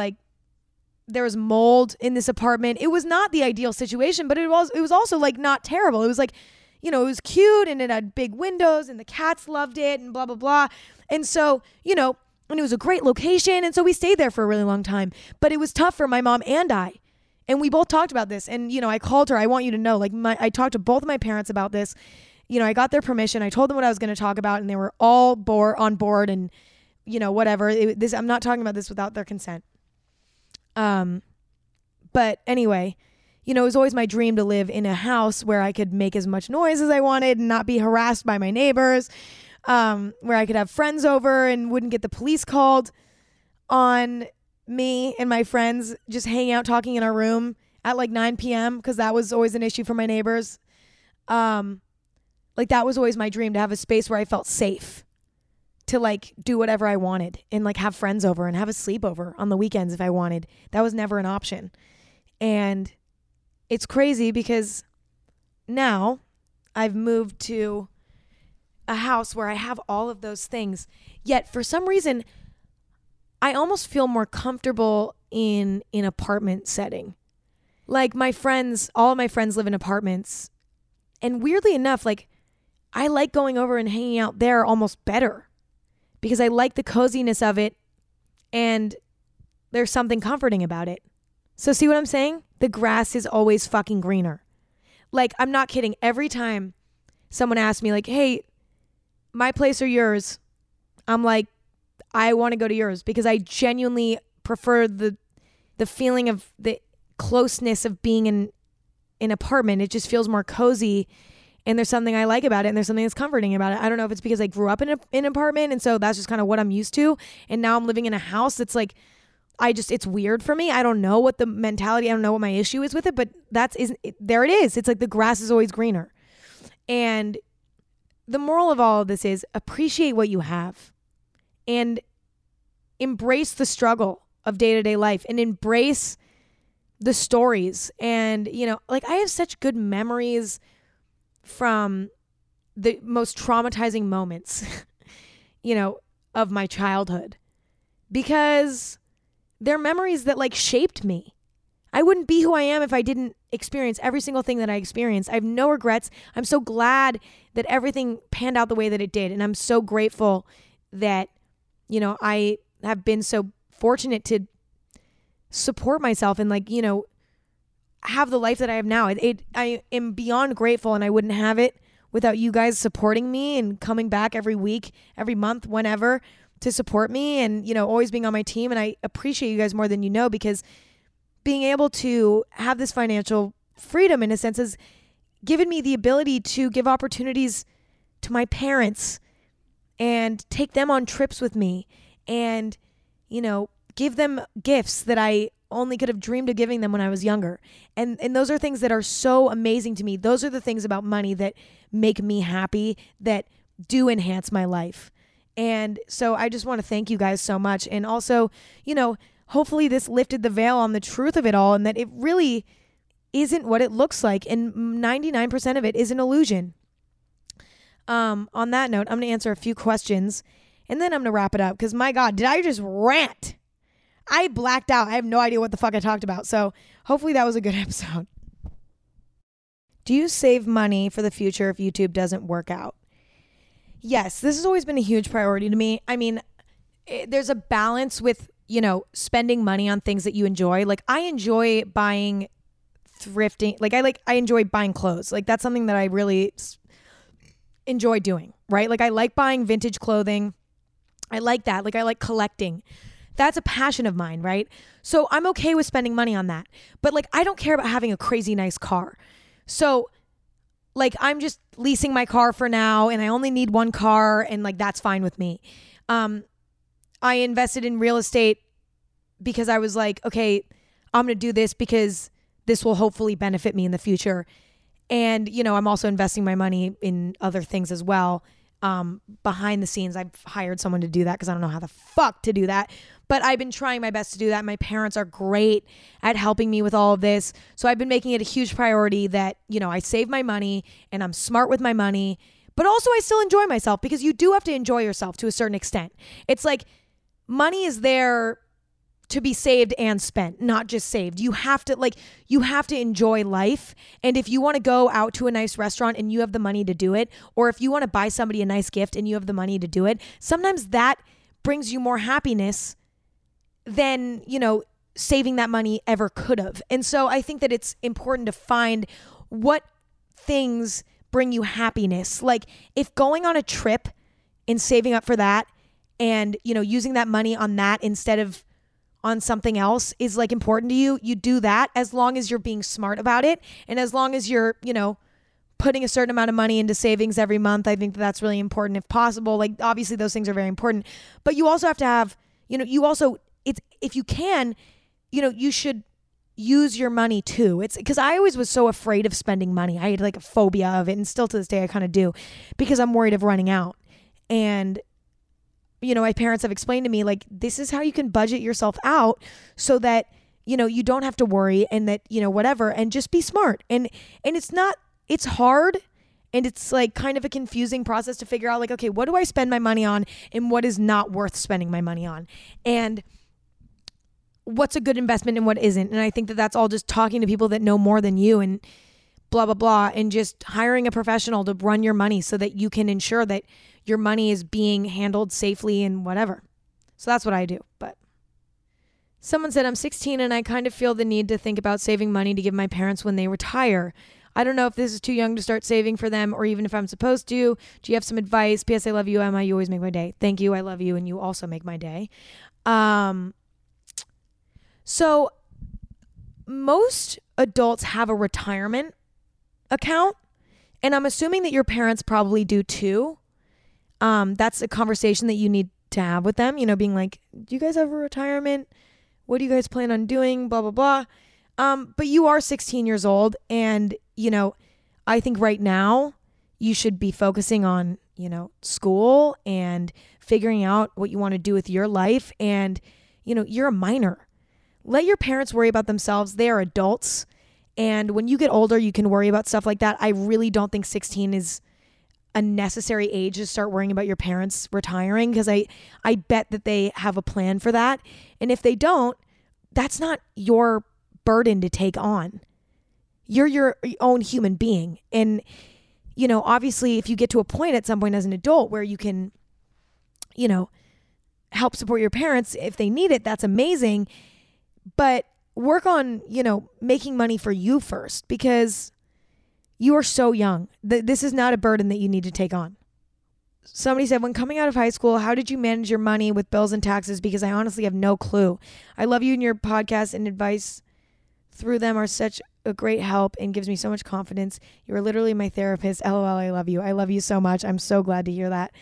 there was mold in this apartment. It was not the ideal situation, but it was also not terrible. It was it was cute, and it had big windows, and the cats loved it, and blah, blah, blah. And so, and it was a great location. And so we stayed there for a really long time, but it was tough for my mom and I. And we both talked about this. And, I called her. I want you to know, I talked to both of my parents about this. I got their permission. I told them what I was going to talk about, and they were all on board, and whatever. I'm not talking about this without their consent. But anyway, it was always my dream to live in a house where I could make as much noise as I wanted and not be harassed by my neighbors, where I could have friends over and wouldn't get the police called on me and my friends just hanging out talking in our room at 9 p.m. because that was always an issue for my neighbors. That was always my dream, to have a space where I felt safe to do whatever I wanted and have friends over and have a sleepover on the weekends if I wanted. That was never an option. And it's crazy because now I've moved to a house where I have all of those things. Yet for some reason, I almost feel more comfortable in an apartment setting. All my friends live in apartments. And weirdly enough, I like going over and hanging out there almost better, because I like the coziness of it, and there's something comforting about it. So see what I'm saying? The grass is always fucking greener. I'm not kidding. Every time someone asks me hey, my place or yours, I'm like, I want to go to yours, because I genuinely prefer the feeling of the closeness of being in an apartment. It just feels more cozy. And there's something I like about it, and there's something that's comforting about it. I don't know if it's because I grew up in an apartment, and so that's just kind of what I'm used to. And now I'm living in a house that's it's weird for me. I don't know what the mentality, I don't know what my issue is with it, but there it is. It's the grass is always greener. And the moral of all of this is appreciate what you have and embrace the struggle of day-to-day life, and embrace the stories. And, I have such good memories from the most traumatizing moments, you know, of my childhood, because they're memories that like shaped me. I wouldn't be who I am if I didn't experience every single thing that I experienced. I have no regrets. I'm so glad that everything panned out the way that it did. And I'm so grateful that, you know, I have been so fortunate to support myself and like, you know, have the life that I have now. I am beyond grateful, and I wouldn't have it without you guys supporting me and coming back every week, every month, whenever, to support me and, you know, always being on my team. And I appreciate you guys more than you know, because being able to have this financial freedom in a sense has given me the ability to give opportunities to my parents and take them on trips with me and, you know, give them gifts that I only could have dreamed of giving them when I was younger. And those are things that are so amazing to me. Those are the things about money that make me happy, that do enhance my life. And so I just want to thank you guys so much. And also, you know, hopefully this lifted the veil on the truth of it all, and that it really isn't what it looks like. And 99% of it is an illusion. On that note, I'm going to answer a few questions and then I'm going to wrap it up, because my God, did I just rant? I blacked out. I have no idea what the fuck I talked about. So hopefully that was a good episode. Do you save money for the future if YouTube doesn't work out? Yes, this has always been a huge priority to me. I mean, there's a balance with, you know, spending money on things that you enjoy. Like I enjoy buying thrifting. I enjoy buying clothes. Like that's something that I really enjoy doing, right? Like I like buying vintage clothing. I like that. Like I like collecting. That's a passion of mine, right? So I'm okay with spending money on that. But like, I don't care about having a crazy nice car. So like, I'm just leasing my car for now, and I only need one car, and like, that's fine with me. I invested in real estate because I was like, okay, I'm going to do this because this will hopefully benefit me in the future. And, you know, I'm also investing my money in other things as well. Behind the scenes, I've hired someone to do that because I don't know how the fuck to do that. But I've been trying my best to do that. My parents are great at helping me with all of this. So I've been making it a huge priority that, you know, I save my money and I'm smart with my money. But also I still enjoy myself, because you do have to enjoy yourself to a certain extent. It's like money is there to be saved and spent, not just saved. You have to enjoy life. And if you want to go out to a nice restaurant and you have the money to do it, or if you want to buy somebody a nice gift and you have the money to do it, sometimes that brings you more happiness than, you know, saving that money ever could have. And so I think that it's important to find what things bring you happiness. Like if going on a trip and saving up for that and, you know, using that money on that instead of on something else is like important to you, you do that, as long as you're being smart about it. And as long as you're, you know, putting a certain amount of money into savings every month, I think that that's really important if possible. Like obviously those things are very important, but you also have to have, you know, you also, it's, if you can, you know, you should use your money too. It's because I always was so afraid of spending money. I had like a phobia of it. And still to this day, I kind of do, because I'm worried of running out. And you know, my parents have explained to me, like, this is how you can budget yourself out so that, you know, you don't have to worry, and that, you know, whatever, and just be smart. And it's not, it's hard. And it's like kind of a confusing process to figure out, like, okay, what do I spend my money on and what is not worth spending my money on? And what's a good investment and what isn't? And I think that that's all just talking to people that know more than you and blah, blah, blah, and just hiring a professional to run your money so that you can ensure that your money is being handled safely and whatever. So that's what I do. But someone said, I'm 16 and I kind of feel the need to think about saving money to give my parents when they retire. I don't know if this is too young to start saving for them or even if I'm supposed to. Do you have some advice? P.S. I love you, Emma. You always make my day. Thank you. I love you. And you also make my day. So most adults have a retirement account, and I'm assuming that your parents probably do too. That's a conversation that you need to have with them, you know, being like, do you guys have a retirement? What do you guys plan on doing? Blah, blah, blah. But you are 16 years old, and, you know, I think right now you should be focusing on, you know, school and figuring out what you want to do with your life. And, you know, you're a minor. Let your parents worry about themselves. They are adults. And when you get older, you can worry about stuff like that. I really don't think 16 is a necessary age to start worrying about your parents retiring, because I bet that they have a plan for that. And if they don't, that's not your burden to take on. You're your own human being. And, you know, obviously if you get to a point at some point as an adult where you can, you know, help support your parents if they need it, that's amazing. But work on, you know, making money for you first, because you are so young. This is not a burden that you need to take on. Somebody said, when coming out of high school, how did you manage your money with bills and taxes? Because I honestly have no clue. I love you and your podcast and advice through them are such a great help and gives me so much confidence. You're literally my therapist. LOL, I love you. I love you so much. I'm so glad to hear that.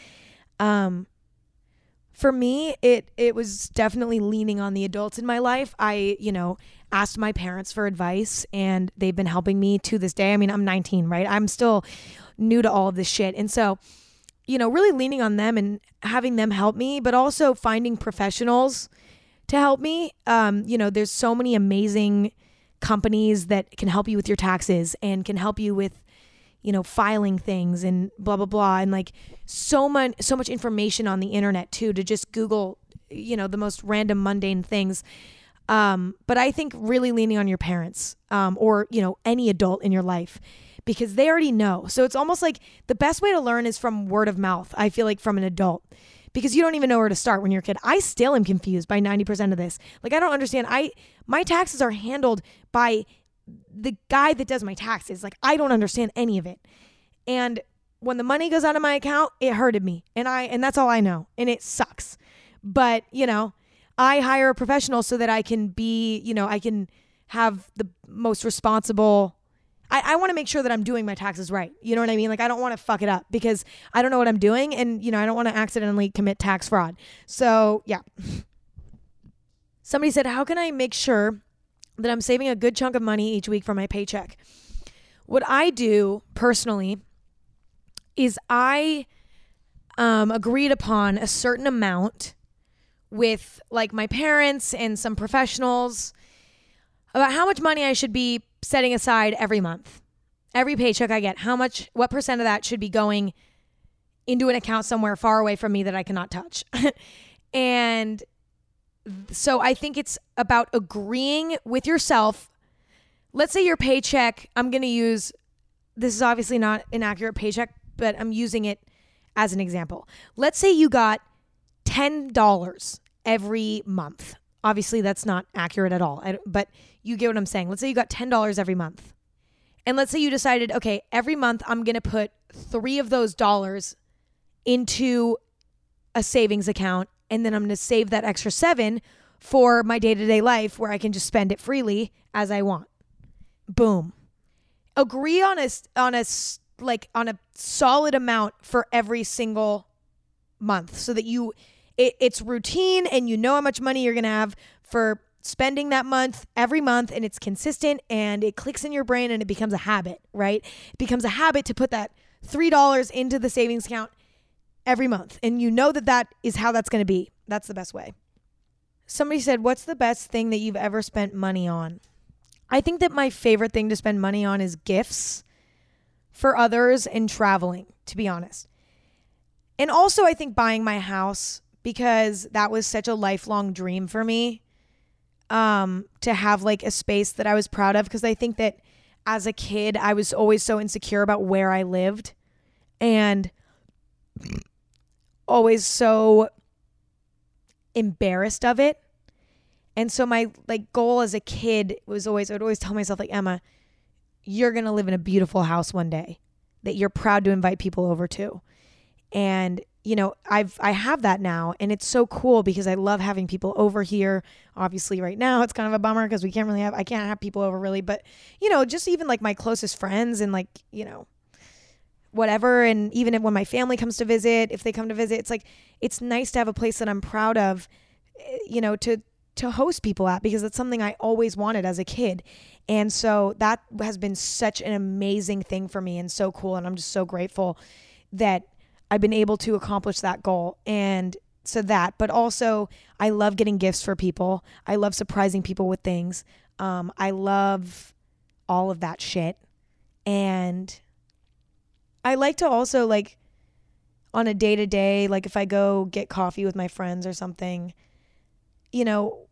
For me, it was definitely leaning on the adults in my life. I, you know, asked my parents for advice and they've been helping me to this day. I mean, I'm 19, right? I'm still new to all of this shit. And so, you know, really leaning on them and having them help me, but also finding professionals to help me. You know, there's so many amazing companies that can help you with your taxes and can help you with, you know, filing things and blah, blah, blah. And like so much information on the internet too, to just Google, you know, the most random mundane things. But I think really leaning on your parents, or, you know, any adult in your life, because they already know. So it's almost like the best way to learn is from word of mouth. I feel like from an adult, because you don't even know where to start when you're a kid. I still am confused by 90% of this. Like, I don't understand. My taxes are handled by the guy that does my taxes. Like, I don't understand any of it. And when the money goes out of my account, it hurted me. And that's all I know. And it sucks. But, you know, I hire a professional so that I can be, you know, I can have the most responsible. I want to make sure that I'm doing my taxes right. You know what I mean? Like, I don't want to fuck it up because I don't know what I'm doing. And, you know, I don't want to accidentally commit tax fraud. So yeah. Somebody said, how can I make sure that I'm saving a good chunk of money each week for my paycheck? What I do personally is I agreed upon a certain amount with like my parents and some professionals about how much money I should be setting aside every month. Every paycheck I get, what percent of that should be going into an account somewhere far away from me that I cannot touch. And so I think it's about agreeing with yourself. Let's say your paycheck, I'm going to use, this is obviously not an accurate paycheck, but I'm using it as an example. Let's say you got $10 every month. Obviously that's not accurate at all, but you get what I'm saying. Let's say you got $10 every month. And let's say you decided, okay, every month I'm going to put $3 of those dollars into a savings account. And then I'm going to save that extra $7 for my day-to-day life where I can just spend it freely as I want. Boom. Agree on a solid amount for every single month so that it's routine and you know how much money you're going to have for spending that month every month, and it's consistent and it clicks in your brain and it becomes a habit, right? It becomes a habit to put that $3 into the savings account every month. And you know that is how that's going to be. That's the best way. Somebody said, what's the best thing that you've ever spent money on? I think that my favorite thing to spend money on is gifts for others and traveling, to be honest. And also I think buying my house, because that was such a lifelong dream for me, to have like a space that I was proud of. Because I think that as a kid, I was always so insecure about where I lived and always so embarrassed of it. And so my like goal as a kid was always, I would always tell myself like, Emma, you're going to live in a beautiful house one day that you're proud to invite people over to. And, you know, I have that now, and it's so cool because I love having people over here. Obviously right now it's kind of a bummer because I can't have people over really, but you know, just even like my closest friends and like, you know, whatever. And even when my family comes to visit, if they come to visit, it's like, it's nice to have a place that I'm proud of, you know, to host people at, because that's something I always wanted as a kid. And so that has been such an amazing thing for me and so cool. And I'm just so grateful that I've been able to accomplish that goal. And so that, but also I love getting gifts for people. I love surprising people with things. I love all of that shit. And I like to also like on a day-to-day, like if I go get coffee with my friends or something, you know,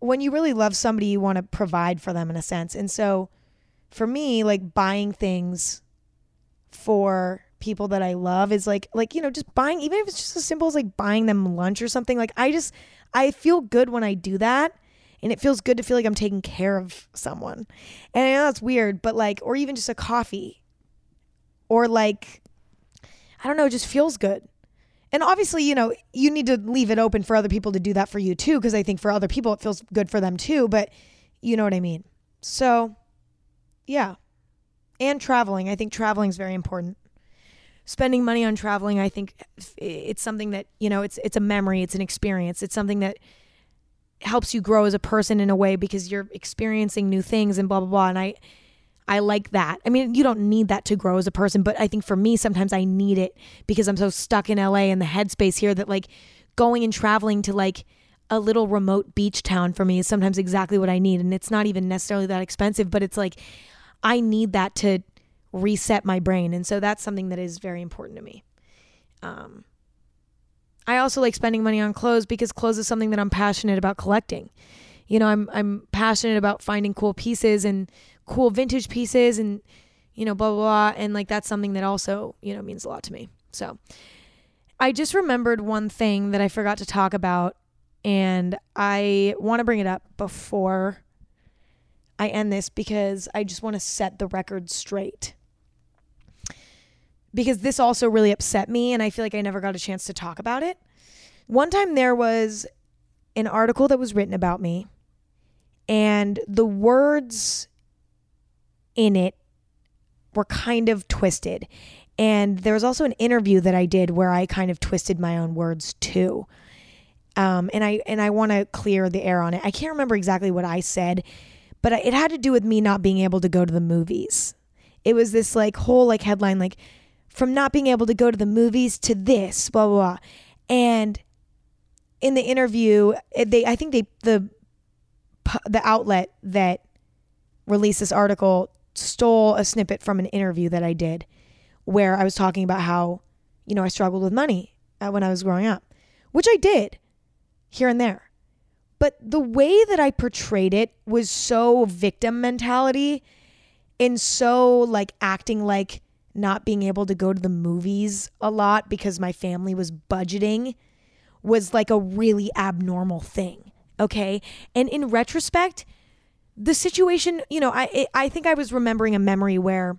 when you really love somebody, you want to provide for them in a sense. And so for me, like buying things for people that I love is like, you know, just buying, even if it's just as simple as like buying them lunch or something. Like I feel good when I do that. And it feels good to feel like I'm taking care of someone. And I know that's weird, but like, or even just a coffee or like, I don't know, it just feels good. And obviously, you know, you need to leave it open for other people to do that for you too. Cause I think for other people, it feels good for them too, but you know what I mean? So yeah. And traveling. I think traveling is very important. Spending money on traveling. I think it's something that, you know, it's a memory, it's an experience. It's something that helps you grow as a person in a way because you're experiencing new things and blah, blah, blah. And I like that. I mean, you don't need that to grow as a person, but I think for me, sometimes I need it because I'm so stuck in LA and the headspace here that like going and traveling to like a little remote beach town for me is sometimes exactly what I need. And it's not even necessarily that expensive, but it's like, I need that to reset my brain. And so that's something that is very important to me. I also like spending money on clothes because clothes is something that I'm passionate about collecting. You know, I'm passionate about finding cool pieces and cool vintage pieces and, you know, blah, blah, blah. And like, that's something that also, you know, means a lot to me. So I just remembered one thing that I forgot to talk about and I want to bring it up before I end this because I just want to set the record straight. Because this also really upset me and I feel like I never got a chance to talk about it. One time there was an article that was written about me and the words in it were kind of twisted. And there was also an interview that I did where I kind of twisted my own words too. And I want to clear the air on it. I can't remember exactly what I said, but it had to do with me not being able to go to the movies. It was this like whole like headline, like from not being able to go to the movies to this, blah, blah, blah. And in the interview, the outlet that released this article stole a snippet from an interview that I did where I was talking about how, you know, I struggled with money when I was growing up, which I did here and there. But the way that I portrayed it was so victim mentality. And so like acting like not being able to go to the movies a lot because my family was budgeting was like a really abnormal thing. Okay. And in retrospect, the situation, you know, I think I was remembering a memory where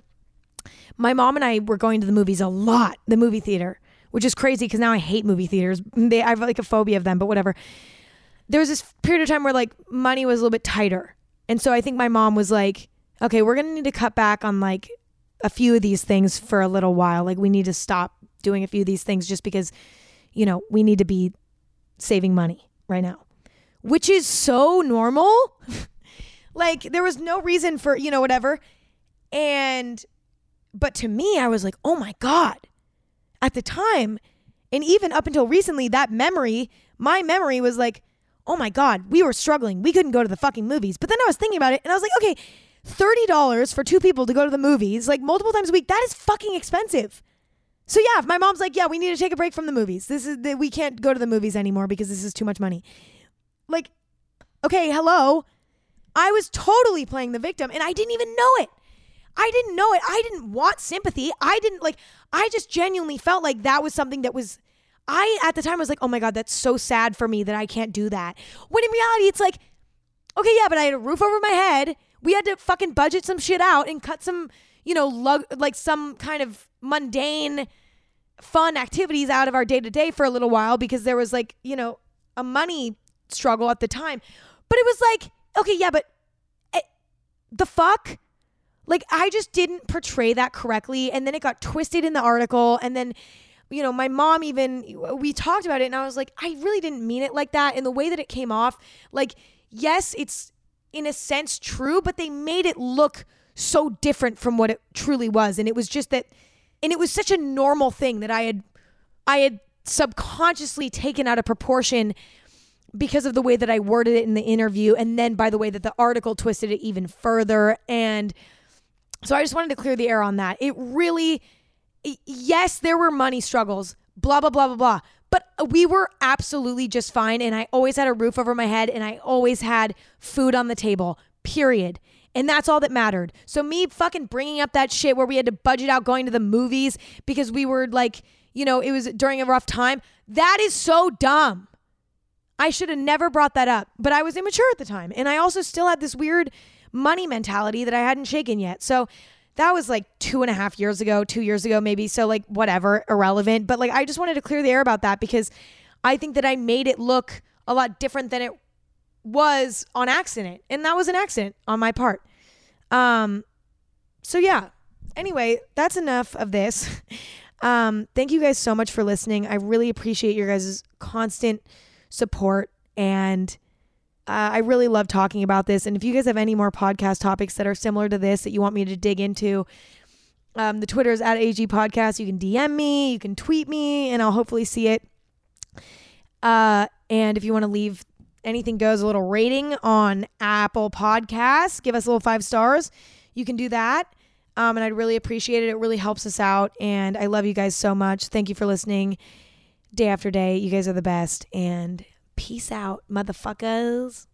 my mom and I were going to the movies a lot, the movie theater, which is crazy because now I hate movie theaters. I have like a phobia of them, but whatever. There was this period of time where like money was a little bit tighter. And so I think my mom was like, okay, we're going to need to cut back on like a few of these things for a little while. Like we need to stop doing a few of these things just because, you know, we need to be saving money right now, which is so normal. Like there was no reason for, you know, whatever. But to me, I was like, oh my God, at the time. And even up until recently, my memory was like, oh my God, we were struggling. We couldn't go to the fucking movies. But then I was thinking about it and I was like, okay, $30 for two people to go to the movies, like multiple times a week, that is fucking expensive. So yeah, if my mom's like, yeah, we need to take a break from the movies. We can't go to the movies anymore because this is too much money. Like, okay, hello. I was totally playing the victim and I didn't even know it. I didn't want sympathy. I just genuinely felt like that was something that was, I at the time was like, oh my God, that's so sad for me that I can't do that. When in reality, it's like, okay, yeah, but I had a roof over my head. We had to fucking budget some shit out and cut some, you know, like some kind of mundane fun activities out of our day-to-day for a little while because there was like, you know, a money struggle at the time. But it was like, okay, yeah, but the fuck? Like I just didn't portray that correctly. And then it got twisted in the article. And then, you know, my mom even, we talked about it and I was like, I really didn't mean it like that. And the way that it came off, like, yes, it's, in a sense true, but they made it look so different from what it truly was. And it was just that, and it was such a normal thing that I had subconsciously taken out of proportion because of the way that I worded it in the interview. And then by the way that the article twisted it even further. And so I just wanted to clear the air on that. Yes, there were money struggles, blah, blah, blah, blah, blah. But we were absolutely just fine. And I always had a roof over my head and I always had food on the table, period. And that's all that mattered. So me fucking bringing up that shit where we had to budget out going to the movies because we were like, you know, it was during a rough time. That is so dumb. I should have never brought that up, but I was immature at the time. And I also still had this weird money mentality that I hadn't shaken yet. So that was like 2.5 years ago, 2 years ago maybe. So like whatever, irrelevant. But like, I just wanted to clear the air about that because I think that I made it look a lot different than it was on accident. And that was an accident on my part. So yeah, anyway, that's enough of this. Thank you guys so much for listening. I really appreciate your guys' constant support, and I really love talking about this. And if you guys have any more podcast topics that are similar to this that you want me to dig into, the Twitter is @AG Podcast. You can DM me, you can tweet me, and I'll hopefully see it. And if you want to leave Anything Goes a little rating on Apple Podcasts, give us a little 5 stars. You can do that. And I'd really appreciate it. It really helps us out. And I love you guys so much. Thank you for listening day after day. You guys are the best. And peace out, motherfuckers.